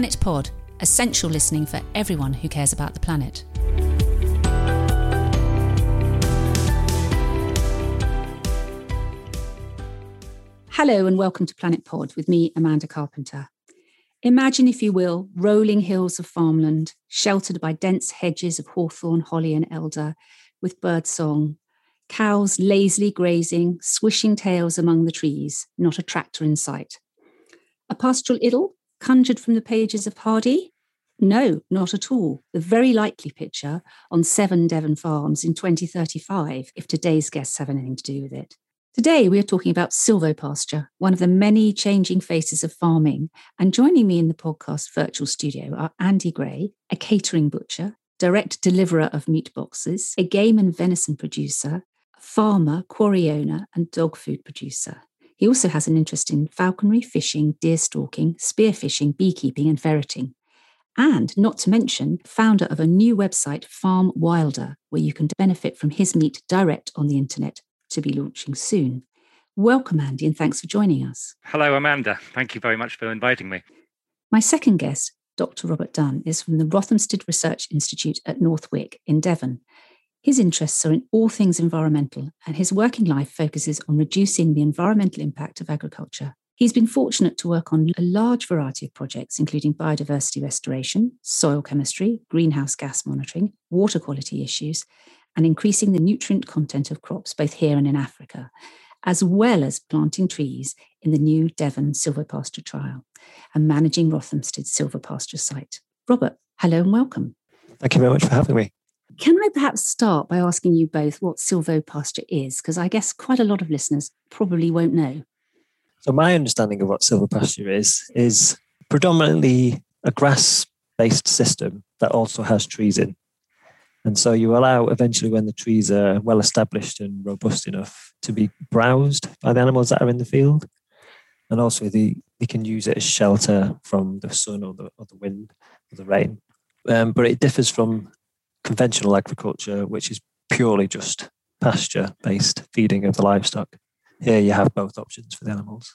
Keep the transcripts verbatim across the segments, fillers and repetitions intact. Planet Pod, essential listening for everyone who cares about the planet. Hello and welcome to Planet Pod with me, Amanda Carpenter. Imagine, if you will, rolling hills of farmland, sheltered by dense hedges of hawthorn, holly and elder, with bird song, cows lazily grazing, swishing tails among the trees, not a tractor in sight. A pastoral idyll conjured from the pages of Hardy? No, not at all. The very likely picture on seven Devon farms in twenty thirty-five, if today's guests have anything to do with it. Today, we are talking about silvopasture, one of the many changing faces of farming. And joining me in the podcast virtual studio are Andy Gray, a catering butcher, direct deliverer of meat boxes, a game and venison producer, a farmer, quarry owner, and dog food producer. He also has an interest in falconry, fishing, deer stalking, spearfishing, beekeeping, and ferreting. And not to mention, founder of a new website, Farm Wilder, where you can benefit from his meat direct on the internet, to be launching soon. Welcome, Andy, and thanks for joining us. Hello, Amanda. Thank you very much for inviting me. My second guest, Doctor Robert Dunn, is from the Rothamsted Research Institute at Northwick in Devon. His interests are in all things environmental, and his working life focuses on reducing the environmental impact of agriculture. He's been fortunate to work on a large variety of projects, including biodiversity restoration, soil chemistry, greenhouse gas monitoring, water quality issues, and increasing the nutrient content of crops both here and in Africa, as well as planting trees in the new Devon silvopasture trial and managing Rothamsted's silvopasture site. Robert, hello and welcome. Thank you very much for having me. Can I perhaps start by asking you both what silvopasture is? Because I guess quite a lot of listeners probably won't know. So my understanding of what silvopasture is, is predominantly a grass-based system that also has trees in. And so you allow, eventually, when the trees are well established and robust enough, to be browsed by the animals that are in the field. And also the, they can use it as shelter from the sun or the, or the wind or the rain. Um, but it differs from conventional agriculture, which is purely just pasture-based feeding of the livestock. Here you have both options for the animals.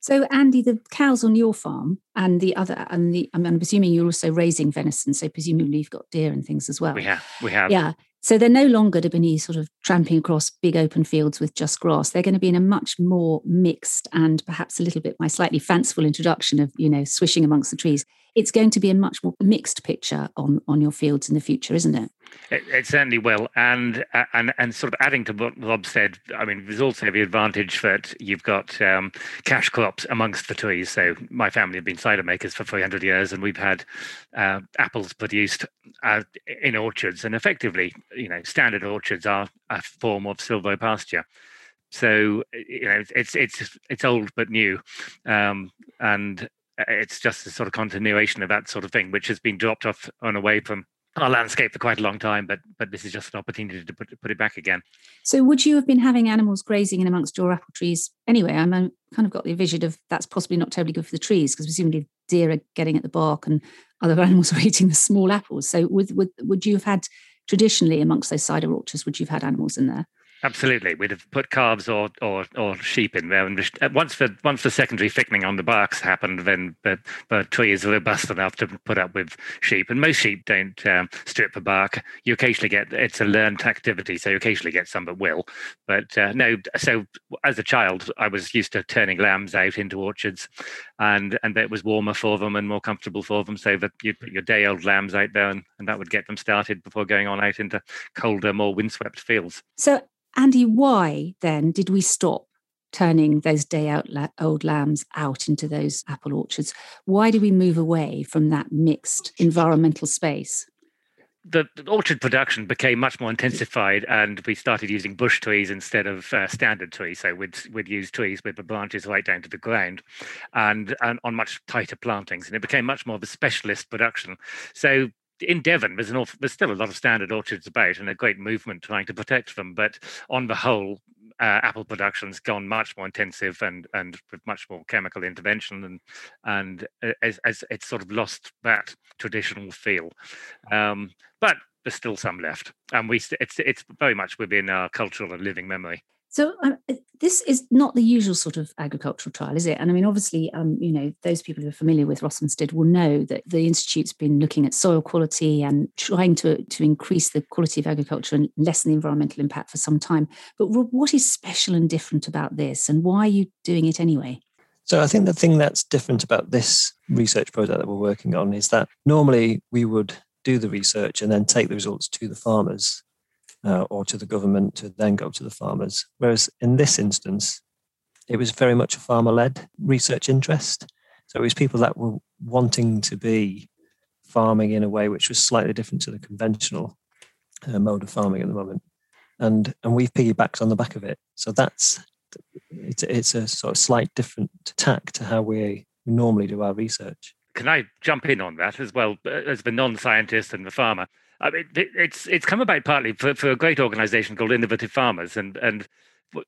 So, Andy, the cows on your farm and the other, and the, I mean, I'm presuming you're also raising venison, so presumably you've got deer and things as well. We have, we have. Yeah. So they're no longer to be sort of tramping across big open fields with just grass. They're going to be in a much more mixed and perhaps a little bit my slightly fanciful introduction of, you know, swishing amongst the trees. It's going to be a much more mixed picture on, on your fields in the future, isn't it? It, it certainly will. And, and and sort of adding to what Rob said, I mean, there's also the advantage that you've got um, cash crops amongst the trees. So my family have been cider makers for three hundred years and we've had uh, apples produced uh, in orchards. And effectively, you know, standard orchards are a form of silvopasture. So, you know, it's it's it's old but new. Um, and it's just a sort of continuation of that sort of thing, which has been dropped off and away from our landscape for quite a long time, but but this is just an opportunity to put, put it back again. So would you have been having animals grazing in amongst your apple trees anyway? I'm kind of got the vision of that's possibly not terribly good for the trees because presumably deer are getting at the bark and other animals are eating the small apples. So would, would, would you have had traditionally amongst those cider orchards, would you have had animals in there? Absolutely. We'd have put calves or, or, or sheep in there. And once the once the secondary thickening on the barks happened, then the, the tree is robust enough to put up with sheep. And most sheep don't um, strip the bark. You occasionally get, it's a learned activity, so you occasionally get some that will. But uh, no, so as a child, I was used to turning lambs out into orchards and, and it was warmer for them and more comfortable for them. So that you'd put your day old lambs out there and, and that would get them started before going on out into colder, more windswept fields. So, Andy, why then did we stop turning those day-old lambs out into those apple orchards? Why did we move away from that mixed environmental space? The, the orchard production became much more intensified and we started using bush trees instead of uh, standard trees. So we'd, we'd use trees with the branches right down to the ground and, and on much tighter plantings. And it became much more of a specialist production. So in Devon, there's, an awful, there's still a lot of standard orchards about and a great movement trying to protect them. But on the whole, uh, apple production's gone much more intensive and and with much more chemical intervention and and uh, as, as it's sort of lost that traditional feel. Um, but there's still some left. And we it's it's very much within our cultural and living memory. So um, this is not the usual sort of agricultural trial, is it? And I mean, obviously, um, you know, those people who are familiar with Rothamsted will know that the Institute's been looking at soil quality and trying to, to increase the quality of agriculture and lessen the environmental impact for some time. But what is special and different about this, and why are you doing it anyway? So I think the thing that's different about this research project that we're working on is that normally we would do the research and then take the results to the farmers. Uh, or to the government to then go to the farmers. Whereas in this instance, it was very much a farmer-led research interest. So it was people that were wanting to be farming in a way which was slightly different to the conventional uh, mode of farming at the moment. And and we've piggybacked on the back of it. So that's, it's, it's a sort of slight different tack to how we normally do our research. Can I jump in on that as well, as the non-scientist and the farmer? I mean, it's it's come about partly for, for a great organisation called Innovative Farmers. And, and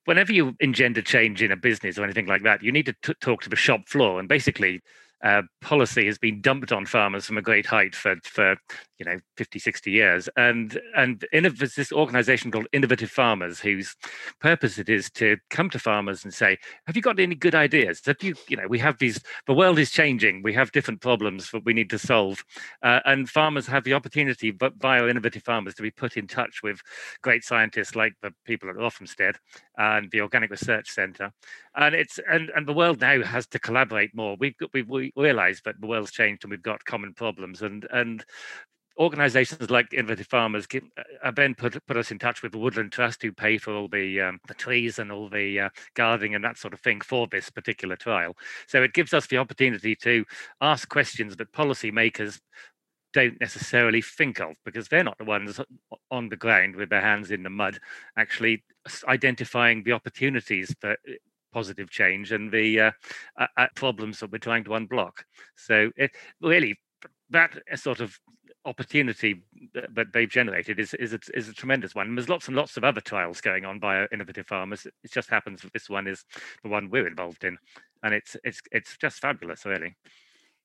whenever you engender change in a business or anything like that, you need to t- talk to the shop floor. And basically, uh, policy has been dumped on farmers from a great height for, for you know, fifty, sixty years. And, and there's this organisation called Innovative Farmers, whose purpose it is to come to farmers and say, have you got any good ideas? Have you, you know, we have these, the world is changing. We have different problems that we need to solve. Uh, and farmers have the opportunity, but via Innovative Farmers, to be put in touch with great scientists like the people at Rothamsted and the Organic Research Centre. And it's and, and the world now has to collaborate more. We've got, we've we realised that the world's changed and we've got common problems. And, and organisations like Innovative Farmers give, uh, Ben put put us in touch with the Woodland Trust, who pay for all the um, the trees and all the uh, gardening and that sort of thing for this particular trial. So it gives us the opportunity to ask questions that policymakers don't necessarily think of, because they're not the ones on the ground with their hands in the mud, actually identifying the opportunities for positive change and the uh, uh, problems that we're trying to unblock. So it really, that sort of opportunity that they've generated is is a, is a tremendous one. And there's lots and lots of other trials going on by Innovative Farmers. It just happens that this one is the one we're involved in, and it's it's it's just fabulous, really.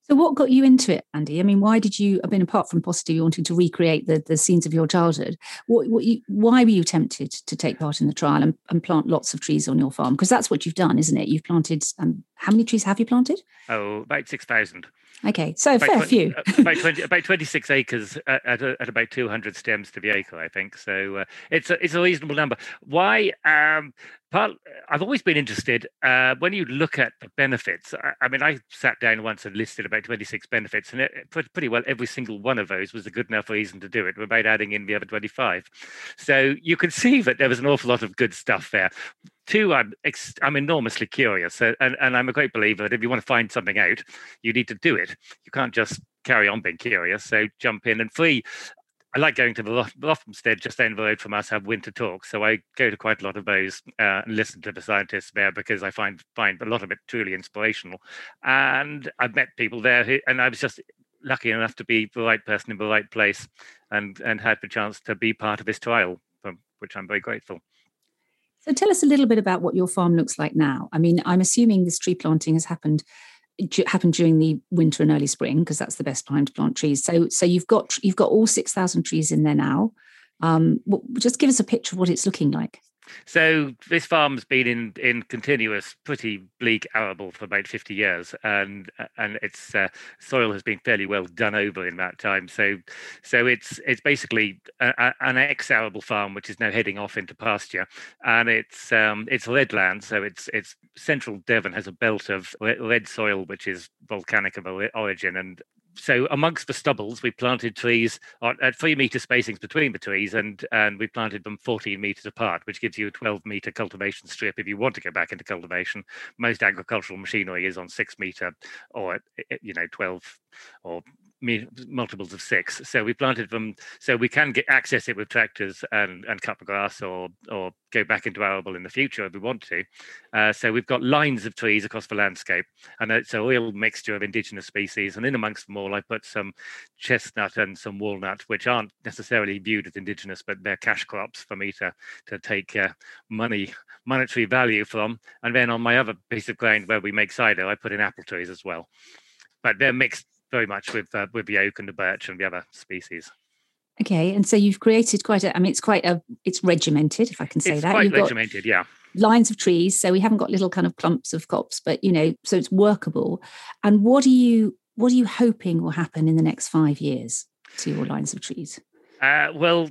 So, what got you into it, Andy? I mean, why did you? I mean, apart from possibly wanting to recreate the, the scenes of your childhood, what, what you, why were you tempted to take part in the trial and, and plant lots of trees on your farm? Because that's what you've done, isn't it? You've planted. Um, how many trees have you planted? Oh, about six thousand. Okay, so about fair twenty, few. about, twenty, about twenty-six acres at, at, at about two hundred stems to the acre, I think. So uh, it's, a, it's a reasonable number. Why? Um, part, I've always been interested uh, when you look at the benefits. I, I mean, I sat down once and listed about twenty-six benefits, and it, pretty well every single one of those was a good enough reason to do it without adding in the other twenty-five. So you can see that there was an awful lot of good stuff there. Two, I'm, ex- I'm enormously curious, and, and I'm a great believer that if you want to find something out, you need to do it. You can't just carry on being curious, so jump in. And three, I like going to the Rothamsted just down the road from us, have winter talks. So I go to quite a lot of those uh, and listen to the scientists there, because I find find a lot of it truly inspirational. And I've met people there, who, and I was just lucky enough to be the right person in the right place and, and had the chance to be part of this trial, for which I'm very grateful. So tell us a little bit about what your farm looks like now. I mean, I'm assuming this tree planting has happened happened during the winter and early spring, because that's the best time to plant trees. So, so you've got you've got all six thousand trees in there now. Um, just give us a picture of what it's looking like. So this farm's been in, in continuous, pretty bleak arable for about fifty years, and and its uh, soil has been fairly well done over in that time. So so it's it's basically a, a, an ex-arable farm which is now heading off into pasture, and it's um, it's redland. So it's it's central Devon has a belt of red soil which is volcanic of origin, and so amongst the stubbles, we planted trees at three metre spacings between the trees, and, and we planted them fourteen metres apart, which gives you a twelve metre cultivation strip if you want to go back into cultivation. Most agricultural machinery is on six metre or, you know, twelve or multiples of six. So we planted them so we can get access it with tractors and, and cut the grass or or go back into arable in the future if we want to. Uh, so we've got lines of trees across the landscape, and it's a real mixture of indigenous species. And in amongst them all, I put some chestnut and some walnut, which aren't necessarily viewed as indigenous, but they're cash crops for me to, to take uh, money, monetary value from. And then on my other piece of ground where we make cider, I put in apple trees as well. But they're mixed very much with uh, with the oak and the birch and the other species. Okay, and so you've created quite a, I mean, it's quite a, it's regimented, if I can say it's that. It's quite you've regimented, got, yeah. lines of trees. So we haven't got little kind of clumps of copse, but, you know, so it's workable. And what are you, what are you hoping will happen in the next five years to your lines of trees? Uh, well,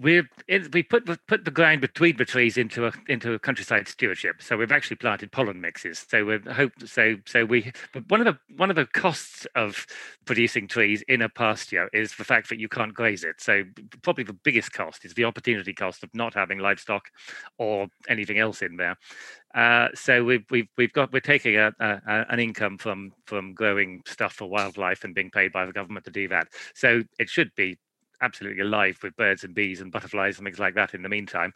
We've we put put the ground between the trees into a into a countryside stewardship. So we've actually planted pollen mixes. So we hope so so we. But one of the one of the costs of producing trees in a pasture is the fact that you can't graze it. So probably the biggest cost is the opportunity cost of not having livestock or anything else in there. Uh, so we've we've we've got we're taking a, a, a an income from from growing stuff for wildlife and being paid by the government to do that. So it should be absolutely alive with birds and bees and butterflies and things like that in the meantime,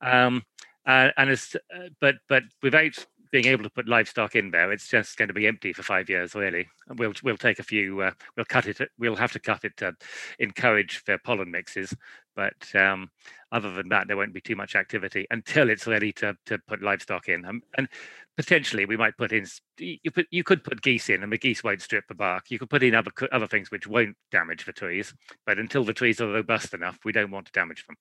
um uh, and it's uh, but but without being able to put livestock in there, it's just going to be empty for five years, really. And we'll we'll take a few uh, we'll cut it we'll have to cut it to encourage their pollen mixes, but um other than that there won't be too much activity until it's ready to to put livestock in. Um, and potentially we might put in you put you could put geese in, and the geese won't strip the bark. You could put in other other things which won't damage the trees, but until the trees are robust enough, we don't want to damage them.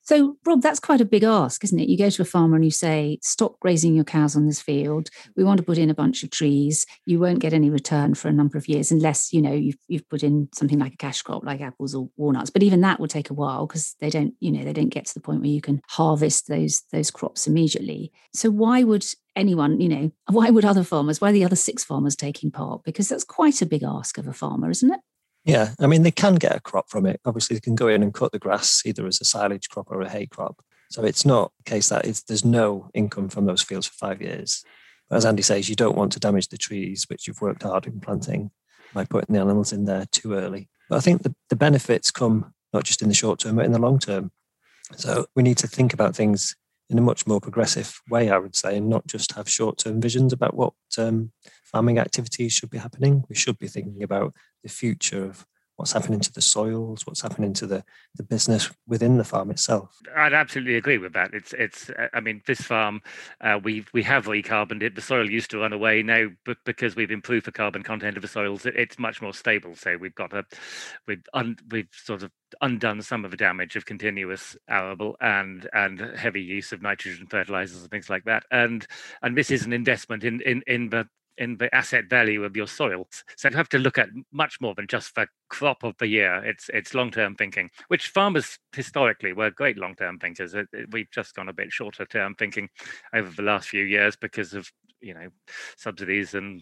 So, Rob, that's quite a big ask, isn't it? You go to a farmer and you say, stop grazing your cows on this field. We want to put in a bunch of trees. You won't get any return for a number of years unless, you know, you've, you've put in something like a cash crop like apples or walnuts. But even that will take a while because they don't, you know, they don't get to the point where you can harvest those, those crops immediately. So why would anyone, you know, why would other farmers, why are the other six farmers taking part? Because that's quite a big ask of a farmer, isn't it? Yeah, I mean, they can get a crop from it. Obviously, they can go in and cut the grass either as a silage crop or a hay crop. So it's not the case that it's, there's no income from those fields for five years. But as Andy says, you don't want to damage the trees, which you've worked hard in planting, by putting the animals in there too early. But I think the, the benefits come not just in the short term, but in the long term. So we need to think about things in a much more progressive way, I would say, and not just have short-term visions about what um, farming activities should be happening. We should be thinking about the future of what's happening to the soils, what's happening to the, the business within the farm itself. I'd absolutely agree with that. It's, it's. I mean, this farm, uh, we we have recarboned it. The soil used to run away. Now, but because we've improved the carbon content of the soils, it, it's much more stable. So we've got a, we've un, we've sort of undone some of the damage of continuous arable and and heavy use of nitrogen fertilizers and things like that. And and this is an investment in in in the. in the asset value of your soil. So you have to look at much more than just the crop of the year. It's it's long-term thinking, which farmers historically were great long-term thinkers. We've just gone a bit shorter-term thinking over the last few years because of, you know, subsidies and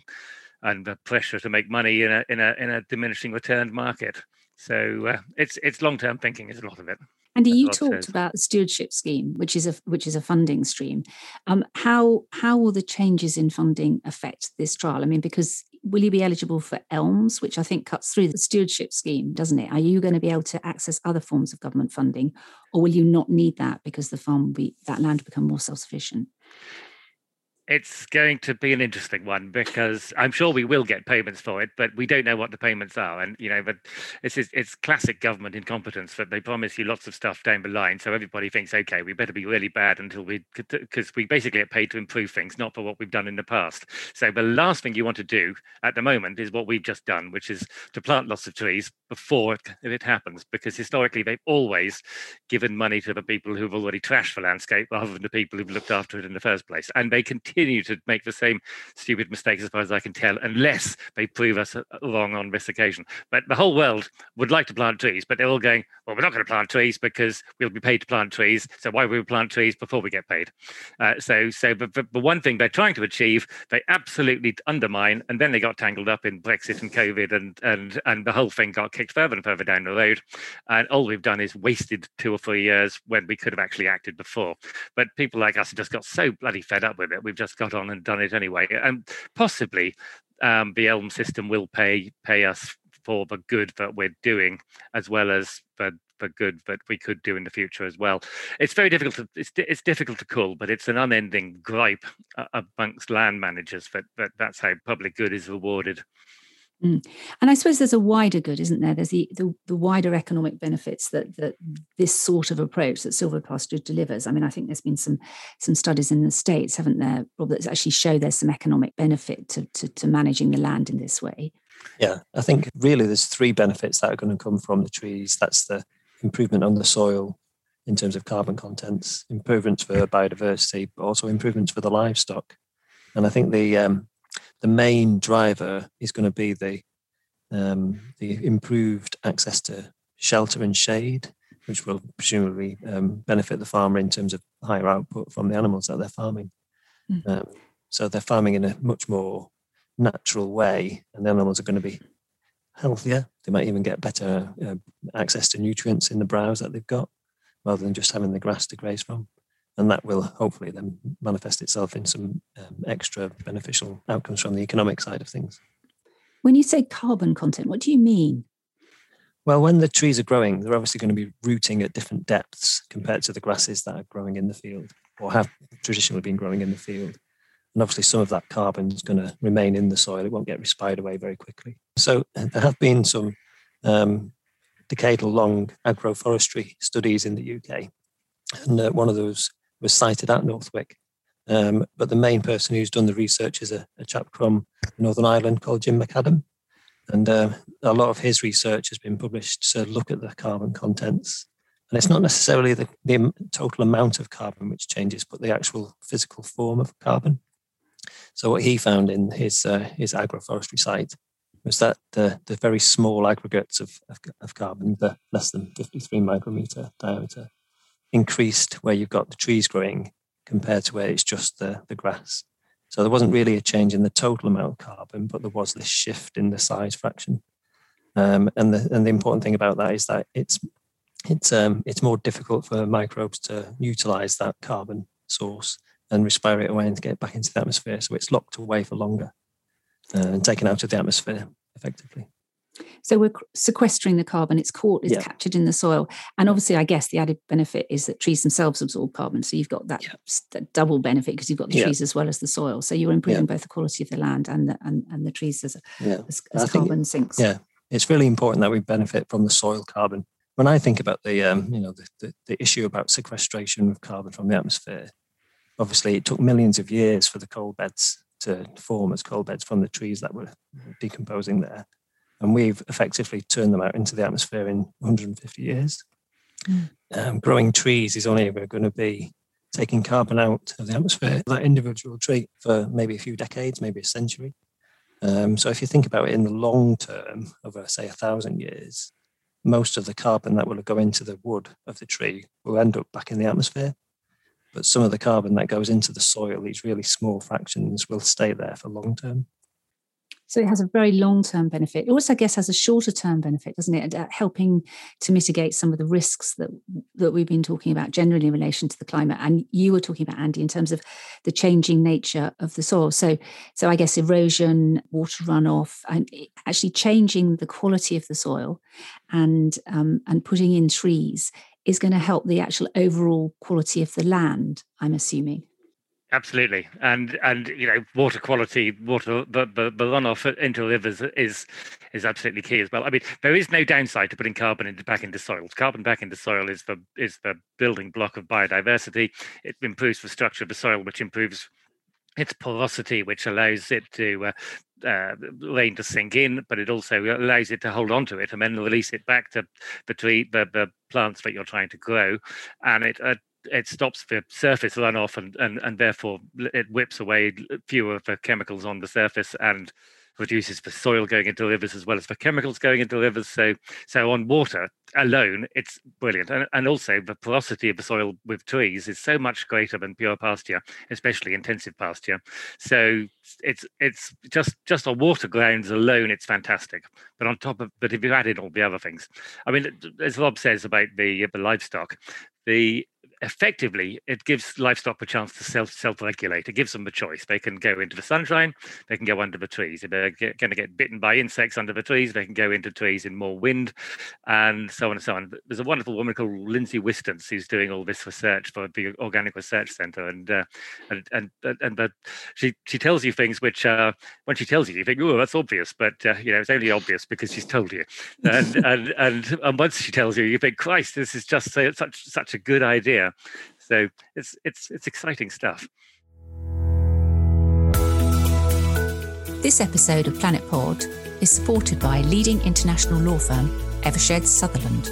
and the pressure to make money in a in a in a diminishing return market. So uh, it's it's long-term thinking is a lot of it. Andy, you talked about the stewardship scheme, which is a which is a funding stream. Um, how how will the changes in funding affect this trial? I mean, because will you be eligible for ELMS, which I think cuts through the stewardship scheme, doesn't it? Are you going to be able to access other forms of government funding, or will you not need that because the farm will be, that land will become more self-sufficient? It's going to be an interesting one because I'm sure we will get payments for it, but we don't know what the payments are. And, you know, but it's it's classic government incompetence that they promise you lots of stuff down the line. So everybody thinks, OK, we better be really bad until we because we basically get paid to improve things, not for what we've done in the past. So the last thing you want to do at the moment is what we've just done, which is to plant lots of trees before it, it happens, because historically they've always given money to the people who've already trashed the landscape rather than the people who've looked after it in the first place. And they continue continue to make the same stupid mistakes as far as I can tell, unless they prove us wrong on this occasion. But the whole world would like to plant trees, but they're all going, well, we're not going to plant trees because we'll be paid to plant trees. So why would we plant trees before we get paid? Uh, so so but, but the one thing they're trying to achieve, they absolutely undermine. And then they got tangled up in Brexit and COVID and and, and the whole thing got kicked further and further down the road. And all we've done is wasted two or three years when we could have actually acted before. But people like us have just got so bloody fed up with it. We've just got on and done it anyway, and possibly um, the ELM system will pay pay us for the good that we're doing, as well as the, the good that we could do in the future as well. It's very difficult to it's it's difficult to call, but it's an unending gripe amongst land managers that, that that's how public good is rewarded. Mm. And I suppose there's a wider good, isn't there? There's the, the, the wider economic benefits that, that this sort of approach that silver pasture delivers. I mean, I think there's been some some studies in the States, haven't there, Rob, that actually show there's some economic benefit to, to, to managing the land in this way. Yeah, I think really there's three benefits that are going to come from the trees. That's the improvement on the soil, in terms of carbon contents, improvements for biodiversity, but also improvements for the livestock. And I think the um, the main driver is going to be the um, the improved access to shelter and shade, which will presumably um, benefit the farmer in terms of higher output from the animals that they're farming. Mm-hmm. Um, so they're farming in a much more natural way, and the animals are going to be healthier. They might even get better uh, access to nutrients in the browse that they've got, rather than just having the grass to graze from. And that will hopefully then manifest itself in some um, extra beneficial outcomes from the economic side of things. When you say carbon content, what do you mean? Well, when the trees are growing, they're obviously going to be rooting at different depths compared to the grasses that are growing in the field or have traditionally been growing in the field. And obviously some of that carbon is going to remain in the soil. It won't get respired away very quickly. So there have been some um, decadal-long agroforestry studies in the U K. And uh, one of those was cited at Northwick. Um, but the main person who's done the research is a, a chap from Northern Ireland called Jim McAdam. And uh, a lot of his research has been published to look at the carbon contents. And it's not necessarily the, the total amount of carbon which changes, but the actual physical form of carbon. So what he found in his uh, his agroforestry site was that the, the very small aggregates of, of, of carbon, the less than fifty-three micrometre diameter, increased where you've got the trees growing compared to where it's just the, the grass. So there wasn't really a change in the total amount of carbon, but there was this shift in the size fraction. Um, and the and the important thing about that is that it's it's um, it's more difficult for microbes to utilise that carbon source and respire it away and get back into the atmosphere. So it's locked away for longer uh, and taken out of the atmosphere effectively. So we're sequestering the carbon, it's caught, it's yeah. captured in the soil. And obviously, I guess the added benefit is that trees themselves absorb carbon. So you've got that, yeah. that double benefit because you've got the yeah. trees as well as the soil. So you're improving yeah. both the quality of the land and the, and, and the trees as, yeah. as, as carbon it, sinks. Yeah, it's really important that we benefit from the soil carbon. When I think about the, um, you know, the, the, the issue about sequestration of carbon from the atmosphere, obviously it took millions of years for the coal beds to form as coal beds from the trees that were decomposing there. And we've effectively turned them out into the atmosphere in one hundred fifty years. Mm. Um, growing trees is only going to be taking carbon out of the atmosphere, that individual tree, for maybe a few decades, maybe a century. Um, so if you think about it in the long term, over, say, a thousand years, most of the carbon that will go into the wood of the tree will end up back in the atmosphere. But some of the carbon that goes into the soil, these really small fractions, will stay there for long term. So it has a very long-term benefit. It also, I guess, has a shorter-term benefit, doesn't it? Uh, helping to mitigate some of the risks that that we've been talking about generally in relation to the climate. And you were talking about, Andy, in terms of the changing nature of the soil. So, so I guess erosion, water runoff, and actually changing the quality of the soil and um, and putting in trees is going to help the actual overall quality of the land, I'm assuming. Absolutely, and and you know, water quality, water but but runoff into rivers is is absolutely key as well. I mean, there is no downside to putting carbon into, back into soil. Carbon back into soil is the is the building block of biodiversity. It improves the structure of the soil, which improves its porosity, which allows it to uh, uh, rain to sink in, but it also allows it to hold on to it and then release it back to the tree, the, the plants that you're trying to grow, and it. Uh, It stops the surface runoff and, and, and therefore it whips away fewer of the chemicals on the surface and reduces the soil going into rivers as well as the chemicals going into rivers. So so on water alone, it's brilliant. And, and also the porosity of the soil with trees is so much greater than pure pasture, especially intensive pasture. So it's it's just just on water grounds alone, it's fantastic. But on top of, but if you add in all the other things, I mean, as Rob says about the, the livestock, the effectively, it gives livestock a chance to self self-regulate. It gives them the choice. They can go into the sunshine, they can go under the trees. If they're get, going to get bitten by insects under the trees, they can go into trees in more wind, and so on and so on. There's a wonderful woman called Lindsay Wistons who's doing all this research for the Organic Research Centre, and uh, and and and the, she she tells you things which uh, when she tells you, you think, oh, that's obvious, but uh, you know, it's only obvious because she's told you. And and and and once she tells you, you think, Christ, this is just so, such such a good idea. So it's it's it's exciting stuff. This episode of Planet Pod is supported by leading international law firm Evershed Sutherland.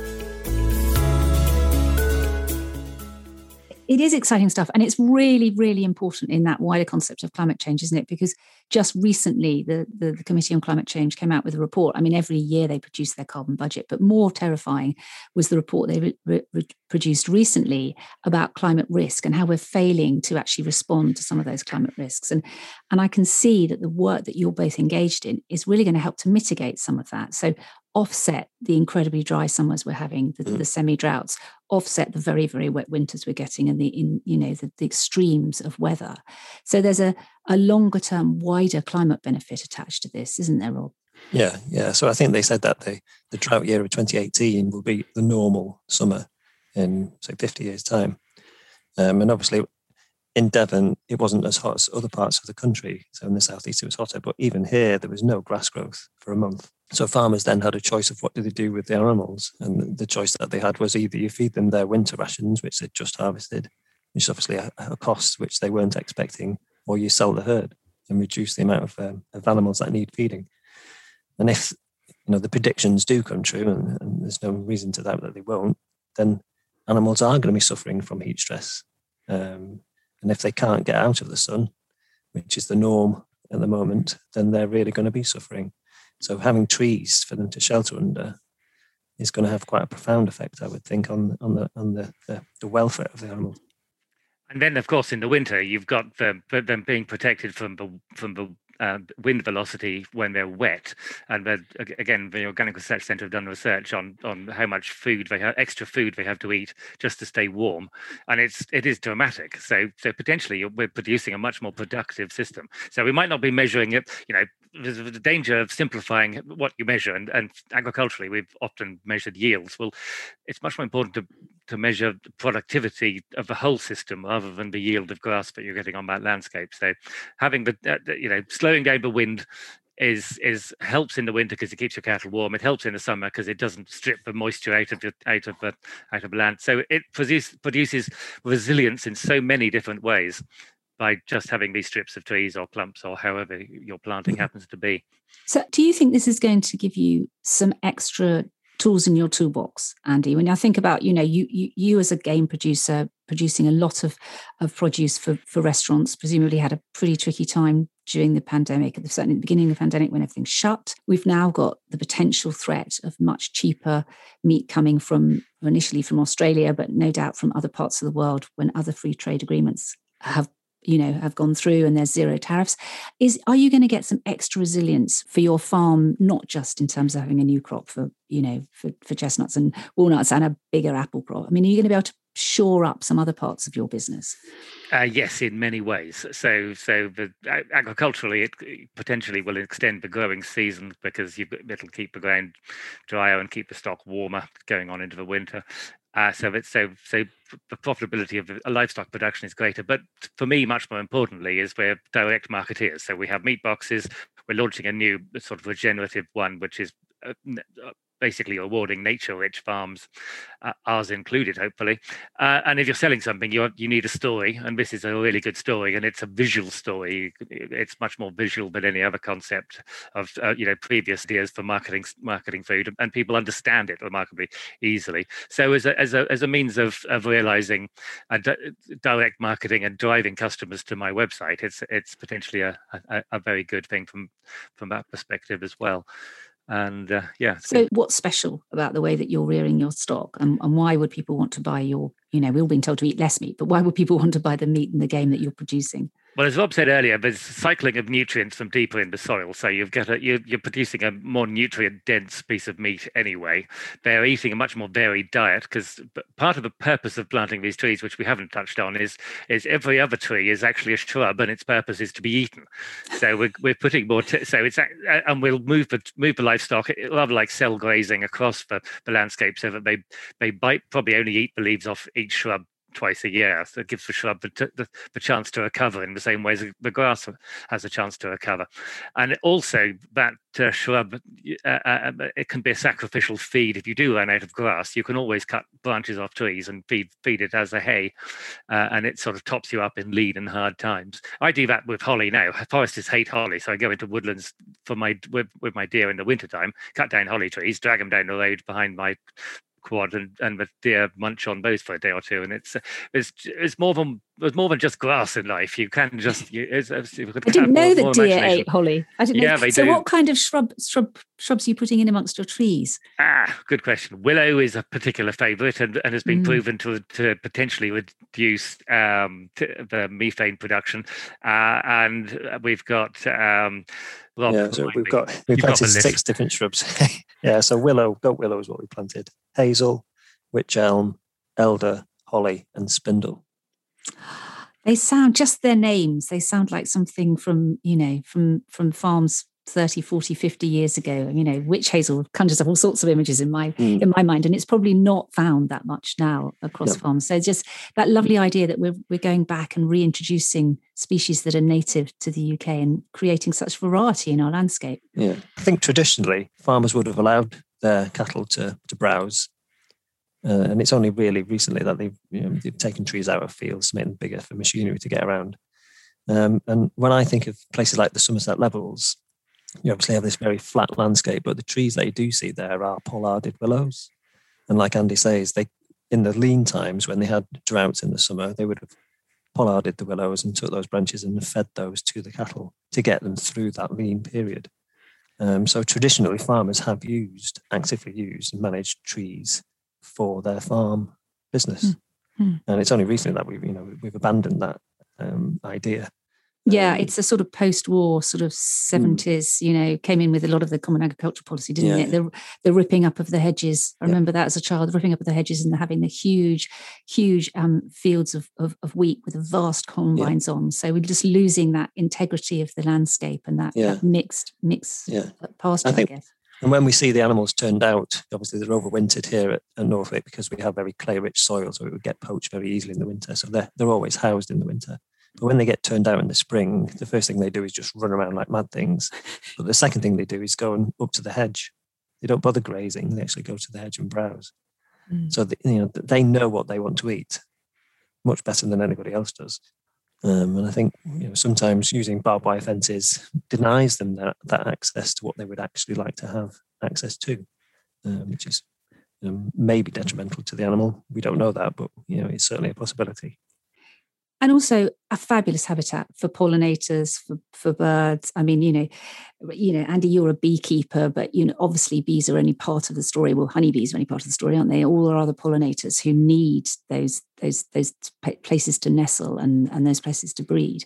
it is exciting stuff. And it's really, really important in that wider concept of climate change, isn't it? Because just recently, the, the, the Committee on Climate Change came out with a report. I mean, every year they produce their carbon budget, but more terrifying was the report they re- re- produced recently about climate risk and how we're failing to actually respond to some of those climate risks. And, and I can see that the work that you're both engaged in is really going to help to mitigate some of that. So offset the incredibly dry summers we're having, the, mm. the semi-droughts, offset the very, very wet winters we're getting and the, in, you know, the, the extremes of weather. So there's a, a longer-term, wider climate benefit attached to this, isn't there, Rob? Yeah, yeah. So I think they said that the, the drought year of twenty eighteen will be the normal summer in, say, fifty years' time. Um, and obviously, in Devon, it wasn't as hot as other parts of the country. So in the southeast, it was hotter. But even here, there was no grass growth for a month. So farmers then had a choice of what do they do with their animals. And the choice that they had was either you feed them their winter rations, which they'd just harvested, which is obviously a, a cost which they weren't expecting, or you sell the herd and reduce the amount of, um, of animals that need feeding. And if, you know, the predictions do come true, and, and there's no reason to doubt that they won't, then animals are going to be suffering from heat stress. Um, and if they can't get out of the sun, which is the norm at the moment, then they're really going to be suffering. So having trees for them to shelter under is going to have quite a profound effect, I would think, on, on, the, on the, the, the welfare of the animal. And then, of course, in the winter, you've got them, them being protected from the, from the uh, wind velocity when they're wet. And again, the Organic Research Centre have done research on, on how much food they have, extra food they have to eat just to stay warm. And it's it is dramatic. So so potentially we're producing a much more productive system. So we might not be measuring it, you know. There's a danger of simplifying what you measure, and, and agriculturally we've often measured yields. Well, it's much more important to, to measure the productivity of the whole system rather than the yield of grass that you're getting on that landscape. So having the, uh, you know, slowing down the wind is is helps in the winter because it keeps your cattle warm. It helps in the summer because it doesn't strip the moisture out of the out of the out of the land. So it produce, produces resilience in so many different ways, by just having these strips of trees or clumps or however your planting happens to be. So do you think this is going to give you some extra tools in your toolbox, Andy? When I think about, you know, you you, you as a game producer producing a lot of, of produce for, for restaurants, presumably had a pretty tricky time during the pandemic, certainly at the beginning of the pandemic when everything shut. We've now got the potential threat of much cheaper meat coming from, initially from Australia, but no doubt from other parts of the world when other free trade agreements have you know, have gone through and there's zero tariffs. Is, are you going to get some extra resilience for your farm, not just in terms of having a new crop for, you know, for, for chestnuts and walnuts and a bigger apple crop? I mean, are you going to be able to shore up some other parts of your business? Uh, yes, in many ways. So, so the, uh, agriculturally, it potentially will extend the growing season because you've, it'll keep the ground drier and keep the stock warmer going on into the winter. Uh, so it's so so the profitability of a livestock production is greater. But for me, much more importantly, is we're direct marketeers. So we have meat boxes. We're launching a new sort of regenerative one, which is uh, basically awarding nature-rich farms, uh, ours included, hopefully. Uh, and if you're selling something, you you need a story. And this is a really good story. And it's a visual story. It's much more visual than any other concept of, uh, you know, previous ideas for marketing marketing food. And people understand it remarkably easily. So as a as a, as a means of, of realizing uh, d- direct marketing and driving customers to my website, it's it's potentially a, a, a very good thing from, from that perspective as well. And uh, yeah. So what's special about the way that you're rearing your stock, and, and why would people want to buy your, you know, we're all being told to eat less meat, but why would people want to buy the meat and the game that you're producing? Well, as Rob said earlier, there's cycling of nutrients from deeper in the soil. So you've got a, you're, you're producing a more nutrient-dense piece of meat anyway. They're eating a much more varied diet because part of the purpose of planting these trees, which we haven't touched on, is is every other tree is actually a shrub, and its purpose is to be eaten. So we're we're putting more. T- so it's and we'll move the move the livestock rather like cell grazing across the, the landscape, so that they they bite probably only eat the leaves off each shrub twice a year. So it gives the shrub the, the, the chance to recover in the same way as the grass has a chance to recover. And also that uh, shrub, uh, uh, it can be a sacrificial feed. If you do run out of grass, you can always cut branches off trees and feed feed it as a hay. Uh, and it sort of tops you up in lean and hard times. I do that with holly now. Foresters hate holly. So I go into woodlands for my with, with my deer in the wintertime, cut down holly trees, drag them down the road behind my quad and, and the deer munch on those for a day or two, and it's it's it's more than there's more than just grass in life. You can just you, it's, it's, you I didn't know that deer ate holly. I didn't know. Yeah, they so do. What kind of shrub shrub shrubs are you putting in amongst your trees? Ah, good question. Willow is a particular favourite, and, and has been mm. proven to to potentially reduce um, t- the methane production. Uh, and we've got. Um, Rob, yeah, so we've got we planted got six different shrubs. Yeah, so willow, goat willow is what we planted. Hazel, witch elm, elder, holly, and spindle. They sound just their names. They sound like something from you know from from farms thirty, forty, fifty years ago. You know, witch hazel conjures up all sorts of images in my mm. in my mind, and it's probably not found that much now across no. farms. So it's just that lovely idea that we're we're going back and reintroducing species that are native to the U K and creating such variety in our landscape. Yeah, I think traditionally farmers would have allowed their cattle to to browse, uh, and it's only really recently that they've, you know, they've taken trees out of fields, made them bigger for machinery to get around. Um, and when I think of places like the Somerset Levels, you obviously have this very flat landscape, but the trees that you do see there are pollarded willows, and like Andy says, they in the lean times when they had droughts in the summer, they would have pollarded the willows and took those branches and fed those to the cattle to get them through that lean period. Um, so traditionally, farmers have used, actively used and managed trees for their farm business. Mm-hmm. And it's only recently that we've, you know, we've abandoned that um, idea. Yeah, um, it's a sort of post-war sort of seventies, mm. you know, came in with a lot of the common agricultural policy, didn't yeah. it? The, the ripping up of the hedges. I yeah. remember that as a child, ripping up of the hedges and having the huge, huge um, fields of, of, of wheat with the vast combines yeah. on. So we're just losing that integrity of the landscape and that, yeah. that mixed, mixed yeah. pasture, I, think, I guess. And when we see the animals turned out, obviously they're overwintered here at, at Norfolk because we have very clay-rich soil, so it would get poached very easily in the winter. So they're, they're always housed in the winter. But when they get turned out in the spring, the first thing they do is just run around like mad things. But the second thing they do is go and up to the hedge. They don't bother grazing. They actually go to the hedge and browse. Mm. So the, you know they know what they want to eat much better than anybody else does. Um, and I think you know sometimes using barbed wire fences denies them that, that access to what they would actually like to have access to, um, which is um, maybe detrimental to the animal. We don't know that, but you know it's certainly a possibility. And also a fabulous habitat for pollinators, for, for birds. I mean, you know, you know, Andy, you're a beekeeper, but you know, obviously bees are only part of the story. Well, honeybees are only part of the story, aren't they? All our other pollinators who need those those those places to nestle and, and those places to breed.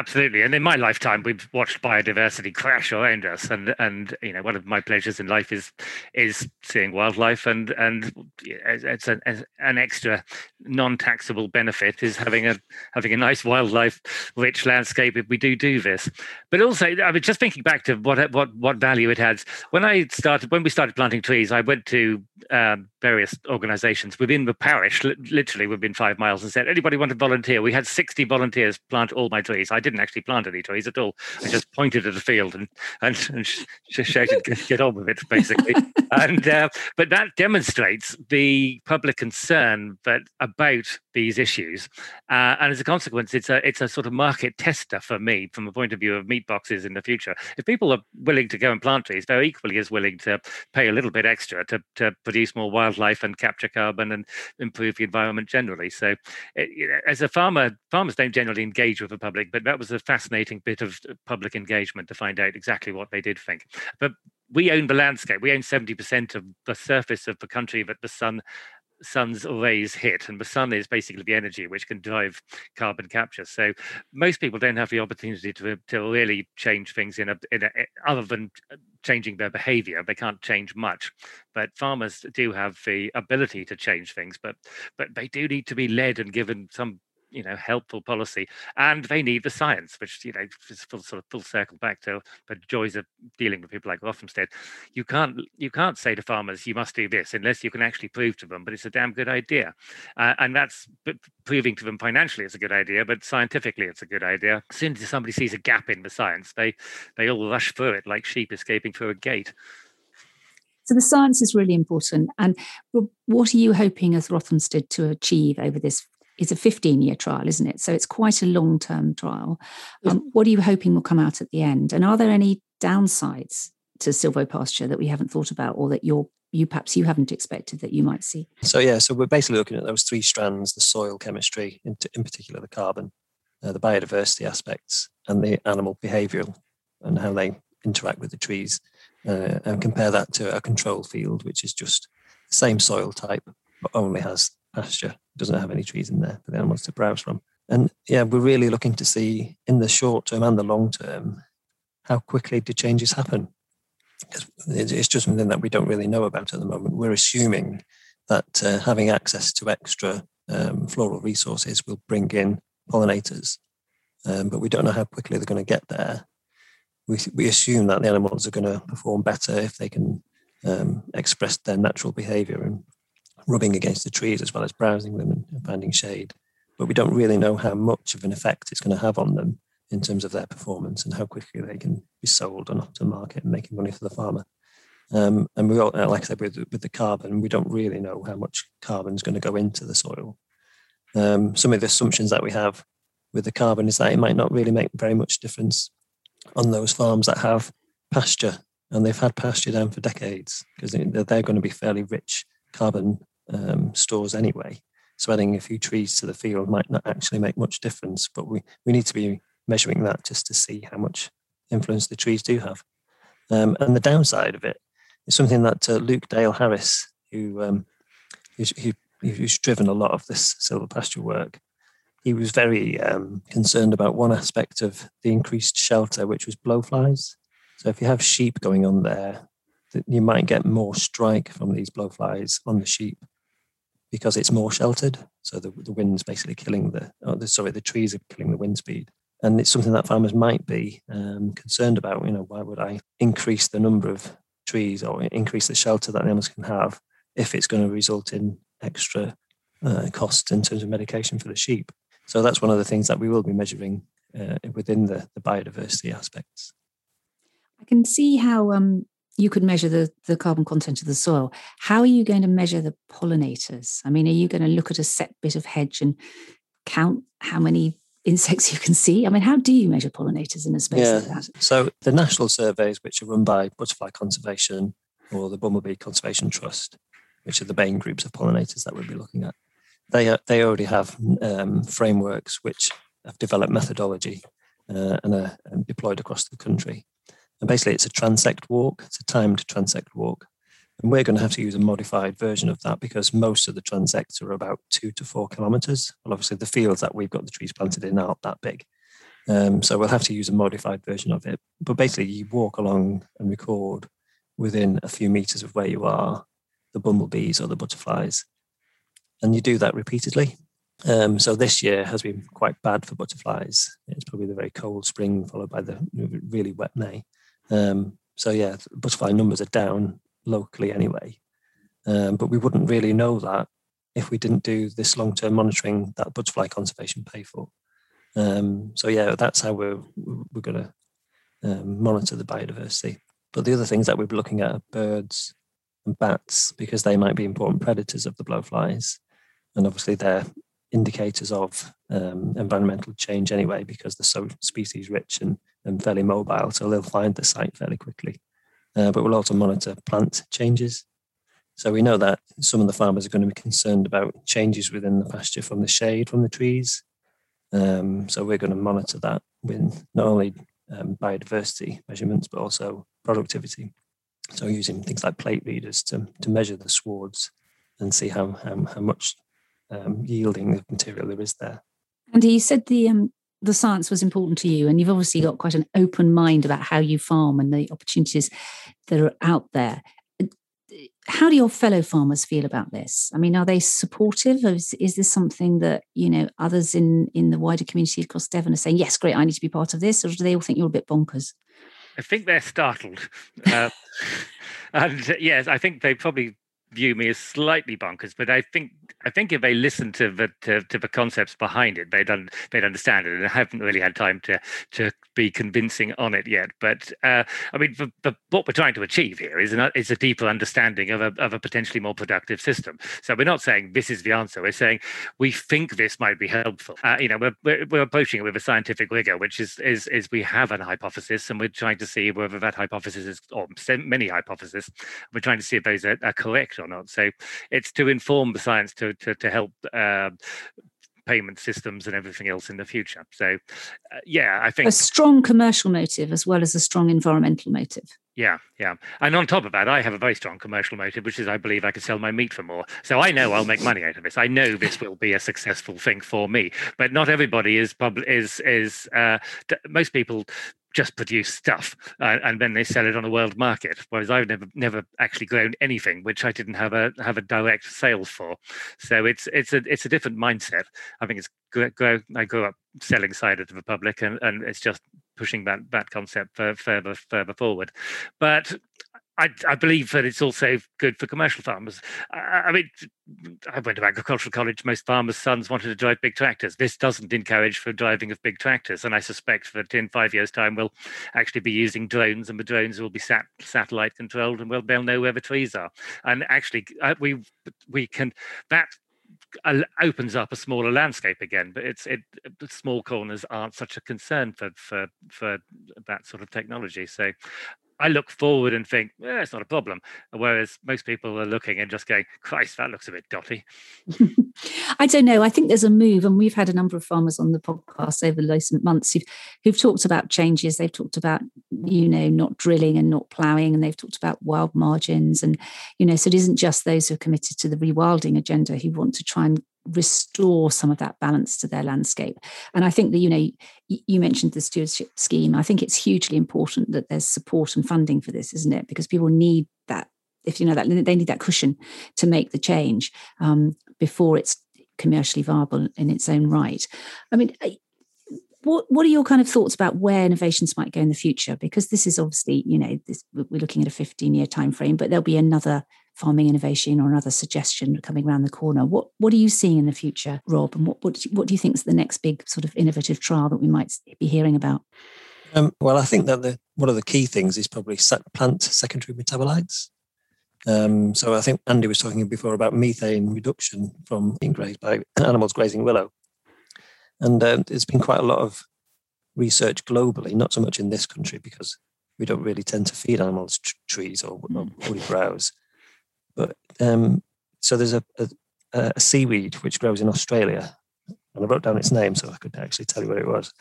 Absolutely. And in my lifetime, we've watched biodiversity crash around us. And, and you know, one of my pleasures in life is is seeing wildlife. And and it's an, an extra non-taxable benefit is having a having a nice wildlife-rich landscape if we do do this. But also, I mean, just thinking back to what what what value it has. When I started, when we started planting trees, I went to um, various organisations within the parish, literally within five miles, and said, anybody want to volunteer? We had sixty volunteers plant all my trees. I didn't actually plant any trees at all. I just pointed at a field and and, and sh- sh- shouted, "Get on with it," basically. And uh, but that demonstrates the public concern, but about these issues. Uh, and as a consequence, it's a it's a sort of market tester for me from the point of view of meat boxes in the future. If people are willing to go and plant trees, they're equally as willing to pay a little bit extra to to produce more wildlife and capture carbon and improve the environment generally. So, it, you know, as a farmer, farmers don't generally engage with the public, but that was a fascinating bit of public engagement to find out exactly what they did think. But we own the landscape. We own seventy percent of the surface of the country that the sun sun's rays hit, and the sun is basically the energy which can drive carbon capture. So most people don't have the opportunity to to really change things in a, in a other than changing their behavior. They can't change much, but farmers do have the ability to change things, but but they do need to be led and given some you know helpful policy, and they need the science, which you know is full sort of full circle back to the joys of dealing with people like Rothamsted. You can't you can't say to farmers you must do this unless you can actually prove to them. But it's a damn good idea, uh, and that's proving to them financially it's a good idea, but scientifically it's a good idea. As soon as somebody sees a gap in the science, they they all rush through it like sheep escaping through a gate. So the science is really important. And what are you hoping as Rothamsted to achieve over this? It's a fifteen-year trial, isn't it? So it's quite a long-term trial. Um, what are you hoping will come out at the end? And are there any downsides to silvopasture that we haven't thought about, or that you're you perhaps you haven't expected that you might see. So, yeah, so we're basically looking at those three strands, the soil chemistry, in, in particular the carbon, uh, the biodiversity aspects, and the animal behavioural and how they interact with the trees, uh, and compare that to a control field, which is just the same soil type, but only has pasture, doesn't have any trees in there for the animals to browse from. And yeah, we're really looking to see in the short term and the long term, how quickly do changes happen? Because it's just something that we don't really know about at the moment. We're assuming that uh, having access to extra um, floral resources will bring in pollinators, um, but we don't know how quickly they're going to get there. We, we assume that the animals are going to perform better if they can um, express their natural behaviour and rubbing against the trees as well as browsing them and finding shade. But we don't really know how much of an effect it's going to have on them in terms of their performance and how quickly they can be sold and off to market and making money for the farmer. Um, and we all, like I said, with, with the carbon, we don't really know how much carbon is going to go into the soil. Um, some of the assumptions that we have with the carbon is that it might not really make very much difference on those farms that have pasture, and they've had pasture down for decades because they're going to be fairly rich carbon um, stores anyway. So adding a few trees to the field might not actually make much difference, but we, we need to be measuring that just to see how much influence the trees do have. Um, and the downside of it is something that uh, Luke Dale Harris, who um, who's, who, who's driven a lot of this silver pasture work, he was very um, concerned about one aspect of the increased shelter, which was blowflies. So if you have sheep going on there, you might get more strike from these blowflies on the sheep, because it's more sheltered. So the, the wind's basically killing the, oh, the, sorry, the trees are killing the wind speed. And it's something that farmers might be um, concerned about. You know, why would I increase the number of trees or increase the shelter that animals can have if it's going to result in extra uh, costs in terms of medication for the sheep? So that's one of the things that we will be measuring uh, within the, the biodiversity aspects. I can see how um you could measure the, the carbon content of the soil. How are you going to measure the pollinators? I mean, are you going to look at a set bit of hedge and count how many insects you can see? I mean, how do you measure pollinators in a space yeah. like that? So the national surveys, which are run by Butterfly Conservation or the Bumblebee Conservation Trust, which are the main groups of pollinators that we'll be looking at, they are, they already have um, frameworks which have developed methodology uh, and are and deployed across the country. And basically, it's a transect walk. It's a timed transect walk. And we're going to have to use a modified version of that because most of the transects are about two to four kilometres. Well, obviously, the fields that we've got the trees planted in aren't that big. Um, so we'll have to use a modified version of it. But basically, you walk along and record within a few metres of where you are, the bumblebees or the butterflies. And you do that repeatedly. Um, so this year has been quite bad for butterflies. It's probably the very cold spring followed by the really wet May. Um, so yeah, butterfly numbers are down locally anyway, um, but we wouldn't really know that if we didn't do this long-term monitoring that Butterfly Conservation pay for. Um, so yeah, that's how we're we're going to um, monitor the biodiversity. But the other things that we'll be looking at are birds and bats, because they might be important predators of the blowflies, and obviously they're indicators of um, environmental change anyway, because they're so species rich and, and fairly mobile, so they'll find the site fairly quickly. Uh, but we'll also monitor plant changes. So we know that some of the farmers are going to be concerned about changes within the pasture from the shade from the trees. Um, so we're going to monitor that with not only um, biodiversity measurements, but also productivity. So using things like plate readers to, to measure the swards and see how, how, how much Um, yielding the material there is there. Andy, you said the um, the science was important to you, and you've obviously got quite an open mind about how you farm and the opportunities that are out there. How do your fellow farmers feel about this? I mean, are they supportive? Is, is this something that, you know, others in, in the wider community across Devon are saying, yes, great, I need to be part of this, or do they all think you're a bit bonkers? I think they're startled. uh, and yes, I think they probably view me as slightly bonkers, but I think I think if they listened to the to, to the concepts behind it, they'd un, they'd understand it. And I haven't really had time to to be convincing on it yet. But uh, I mean, the, the, what we're trying to achieve here is an, is a deeper understanding of a of a potentially more productive system. So we're not saying this is the answer. We're saying we think this might be helpful. Uh, you know, we're, we're we're approaching it with a scientific rigor, which is is is we have an hypothesis, and we're trying to see whether that hypothesis is, or many hypotheses, we're trying to see if those are, are correct or not. So it's to inform the science to to, to help uh, payment systems and everything else in the future. So uh, yeah, I think a strong commercial motive as well as a strong environmental motive. Yeah, yeah. And on top of that, I have a very strong commercial motive, which is I believe I could sell my meat for more. So I know I'll make money out of this. I know this will be a successful thing for me. But not everybody is pub- is is uh, t- most people just produce stuff uh, and then they sell it on a world market. Whereas I've never, never actually grown anything which I didn't have a have a direct sale for. So it's it's a it's a different mindset. I think it's grow. I grew up selling cider to the public, and, and it's just pushing that that concept further further forward. But I, I believe that it's also good for commercial farmers. I, I mean, I went to agricultural college. Most farmers' sons wanted to drive big tractors. This doesn't encourage the driving of big tractors. And I suspect that in five years' time, we'll actually be using drones, and the drones will be sat, satellite controlled, and we'll, they'll know where the trees are. And actually, uh, we we can... that. opens up a smaller landscape again, but it's it small corners aren't such a concern for for for that sort of technology. So I look forward and think, eh, it's not a problem, whereas most people are looking and just going, Christ, that looks a bit dotty. I don't know. I think there's a move, and we've had a number of farmers on the podcast over the recent months who've, who've talked about changes. They've talked about, you know, not drilling and not ploughing, and they've talked about wild margins. And, you know, so it isn't just those who are committed to the rewilding agenda who want to try and restore some of that balance to their landscape. And I think that, you know, you mentioned the stewardship scheme. I think it's hugely important that there's support and funding for this, isn't it? Because people need that, if you know that, they need that cushion to make the change um, before it's commercially viable in its own right. I mean, what what are your kind of thoughts about where innovations might go in the future? Because this is obviously, you know, this, we're looking at a fifteen-year time frame, but there'll be another farming innovation or another suggestion coming around the corner. What what are you seeing in the future, Rob? And what what, what do you think is the next big sort of innovative trial that we might be hearing about? Um, well, I think that the, one of the key things is probably plant secondary metabolites. Um, so I think Andy was talking before about methane reduction from grazed by animals grazing willow. And uh, there's been quite a lot of research globally, not so much in this country because we don't really tend to feed animals t- trees or, or woody browse. But um, so there's a, a, a seaweed which grows in Australia, and I wrote down its name so I could actually tell you what it was.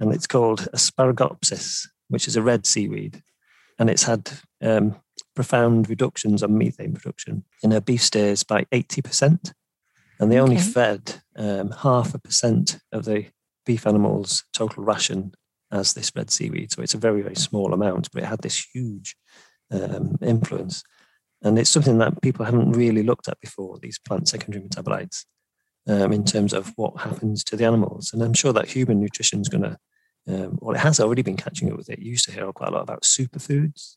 And it's called Asparagopsis, which is a red seaweed, and it's had um, profound reductions on methane production in her beef steers by eighty percent. And they only okay. fed um, half a percent of the beef animals' total ration as this red seaweed. So it's a very, very small amount, but it had this huge um, influence. And it's something that people haven't really looked at before, these plant secondary metabolites, um, in terms of what happens to the animals. And I'm sure that human nutrition is going to, um, well, it has already been catching up with it. You used to hear quite a lot about superfoods,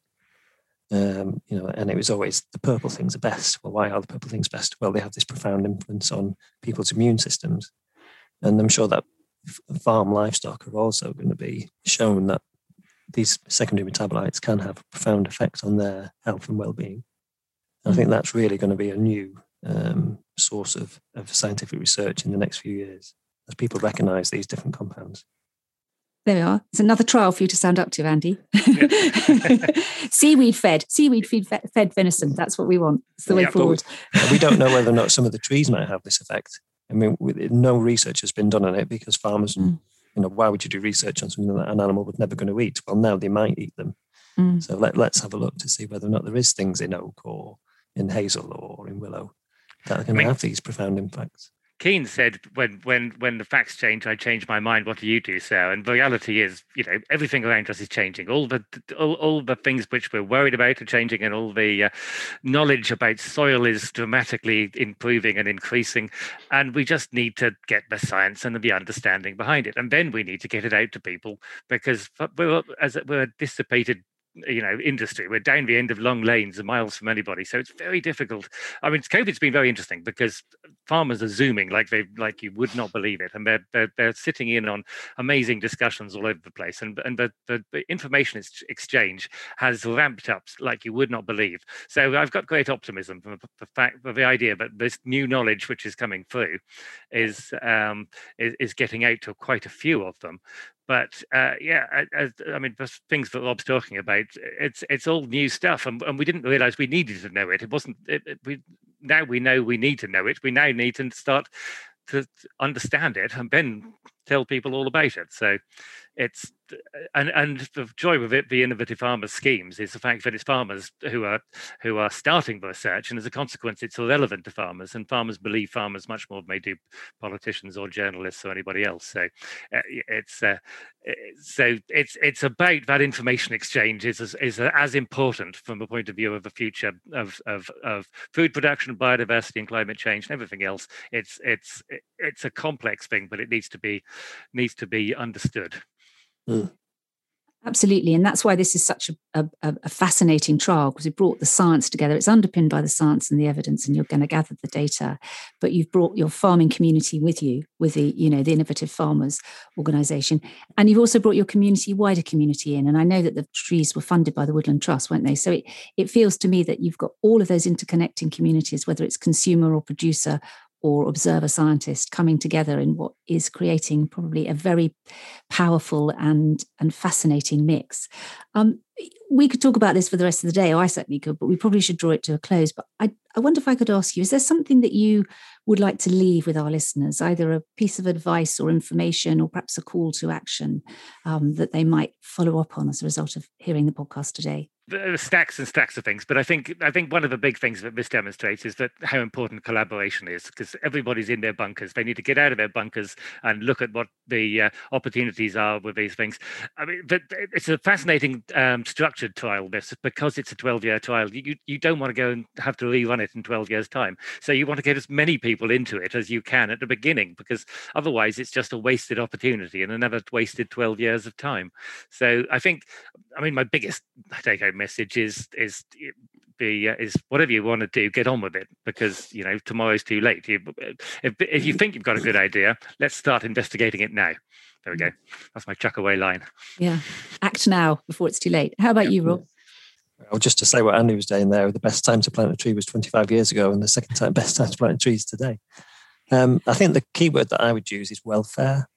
um, you know, and it was always the purple things are best. Well, why are the purple things best? Well, they have this profound influence on people's immune systems. And I'm sure that farm livestock are also going to be shown that these secondary metabolites can have a profound effect on their health and well-being. I think that's really going to be a new um, source of, of scientific research in the next few years as people recognise these different compounds. There we are. It's another trial for you to stand up to, Andy. Seaweed fed, seaweed feed fed venison. That's what we want. It's the way yeah, forward. We don't know whether or not some of the trees might have this effect. I mean, no research has been done on it because farmers, mm. you know, why would you do research on something that an animal was never going to eat? Well, now they might eat them. Mm. So let, let's have a look to see whether or not there is things in oak or in hazel or in willow that are going I mean, to have these profound impacts. Keane said, when when when the facts change, I change my mind. What do you do, sir? And the reality is, you know, everything around us is changing. All the all, all the things which we're worried about are changing, and all the uh, knowledge about soil is dramatically improving and increasing. And we just need to get the science and the understanding behind it. And then we need to get it out to people because we're, as we're a dissipated you know, industry. We're down the end of long lanes and miles from anybody. So it's very difficult. I mean, COVID's been very interesting because farmers are Zooming like they like you would not believe it. And they're, they're, they're sitting in on amazing discussions all over the place. And, and the, the, the information exchange has ramped up like you would not believe. So I've got great optimism for the fact, for the idea that this new knowledge which is coming through is, um, is, is getting out to quite a few of them. But uh, yeah, I, I mean, the things that Rob's talking about, it's it's all new stuff. And, and we didn't realize we needed to know it. It wasn't, it, it, we now we know we need to know it. We now need to start to understand it and then tell people all about it. So it's, and and the joy with it, the Innovative Farmers schemes, is the fact that it's farmers who are who are starting the research, and as a consequence, it's relevant to farmers, and farmers believe farmers much more than they do politicians or journalists or anybody else. So uh, it's uh, so it's it's about that information exchange is, is is as important from the point of view of the future of of of food production, biodiversity, and climate change, and everything else. It's it's it's a complex thing, but it needs to be needs to be understood. Mm. Absolutely. And that's why this is such a, a, a fascinating trial, because it brought the science together. It's underpinned by the science and the evidence, and you're going to gather the data, but you've brought your farming community with you, with the, you know, the Innovative Farmers organisation. And you've also brought your community, wider community in. And I know that the trees were funded by the Woodland Trust, weren't they? So it, it feels to me that you've got all of those interconnecting communities, whether it's consumer or producer or observer scientist, coming together in what is creating probably a very powerful and, and fascinating mix. Um, we could talk about this for the rest of the day, or I certainly could, but we probably should draw it to a close. But I, I wonder if I could ask you, is there something that you would like to leave with our listeners, either a piece of advice or information, or perhaps a call to action um, that they might follow up on as a result of hearing the podcast today? There are stacks and stacks of things, but I think I think one of the big things that this demonstrates is that how important collaboration is, because everybody's in their bunkers. They need to get out of their bunkers and look at what the uh, opportunities are with these things. I mean, but it's a fascinating um, structured trial, this, because it's a twelve-year trial. You you don't want to go and have to rerun it in twelve years' time. So you want to get as many people into it as you can at the beginning, because otherwise it's just a wasted opportunity and another wasted twelve years of time. So I think, I mean, my biggest takeaway message is is be uh, is whatever you want to do, get on with it, because you know tomorrow's too late. You, if, if you think you've got a good idea, let's start investigating it now. There we go. That's my chuck away line. Yeah, act now before it's too late. How about yeah. you, Rob? Well, just to say what Andy was doing there, the best time to plant a tree was twenty-five years ago, and the second time best time to plant trees today. Um, I think the key word that I would use is welfare,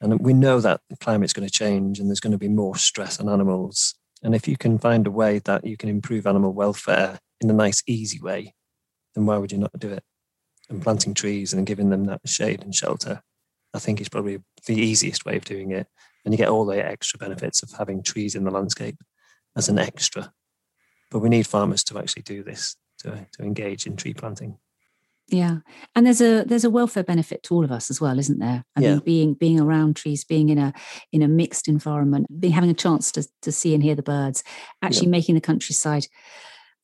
and we know that the climate's going to change, and there's going to be more stress on animals. And if you can find a way that you can improve animal welfare in a nice, easy way, then why would you not do it? And planting trees and giving them that shade and shelter, I think, is probably the easiest way of doing it. And you get all the extra benefits of having trees in the landscape as an extra. But we need farmers to actually do this, to, to engage in tree planting. Yeah. And there's a there's a welfare benefit to all of us as well, isn't there? I yeah. mean, being being around trees, being in a in a mixed environment, being having a chance to, to see and hear the birds, actually yeah. making the countryside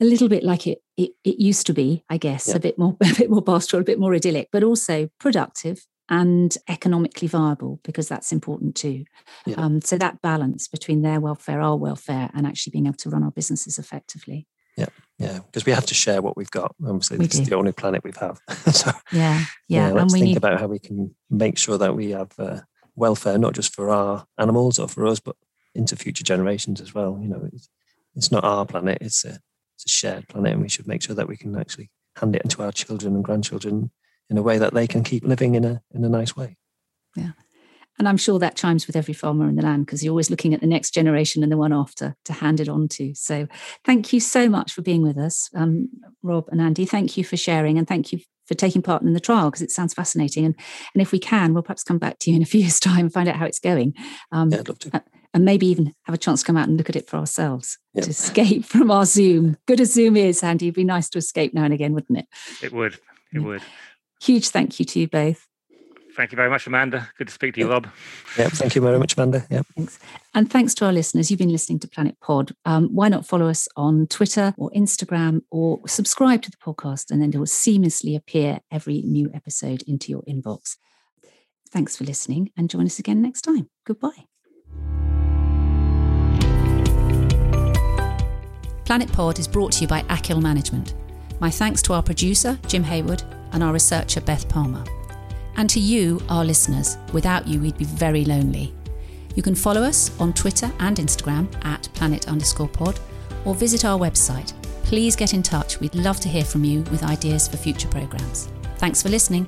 a little bit like it it, it used to be, I guess, yeah. a bit more a bit more pastoral, a bit more idyllic, but also productive and economically viable, because that's important too. Yeah. Um, so that balance between their welfare, our welfare, and actually being able to run our businesses effectively. Yeah, yeah, because we have to share what we've got. Obviously, we this do. is the only planet we've have. so, yeah, yeah. yeah let's and we think need... about how we can make sure that we have uh, welfare, not just for our animals or for us, but into future generations as well. You know, it's, it's not our planet; it's a, it's a shared planet, and we should make sure that we can actually hand it to our children and grandchildren in a way that they can keep living in a in a nice way. Yeah. And I'm sure that chimes with every farmer in the land, because you're always looking at the next generation and the one after to hand it on to. So thank you so much for being with us, um, Rob and Andy. Thank you for sharing, and thank you for taking part in the trial, because it sounds fascinating. And, and if we can, we'll perhaps come back to you in a few years' time and find out how it's going. Um, yeah, I'd love to. And maybe even have a chance to come out and look at it for ourselves, yep. to escape from our Zoom. Good as Zoom is, Andy, it'd be nice to escape now and again, wouldn't it? It would. It yeah. would. Huge thank you to you both. Thank you very much, Amanda. Good to speak to you, Rob. Yeah, thank you very much, Amanda. Yeah. Thanks. And thanks to our listeners. You've been listening to Planet Pod. Um, why not follow us on Twitter or Instagram, or subscribe to the podcast, and then it will seamlessly appear every new episode into your inbox. Thanks for listening, and join us again next time. Goodbye. Planet Pod is brought to you by Akil Management. My thanks to our producer, Jim Haywood, and our researcher, Beth Palmer. And to you, our listeners. Without you, we'd be very lonely. You can follow us on Twitter and Instagram at planet underscore pod, or visit our website. Please get in touch. We'd love to hear from you with ideas for future programmes. Thanks for listening.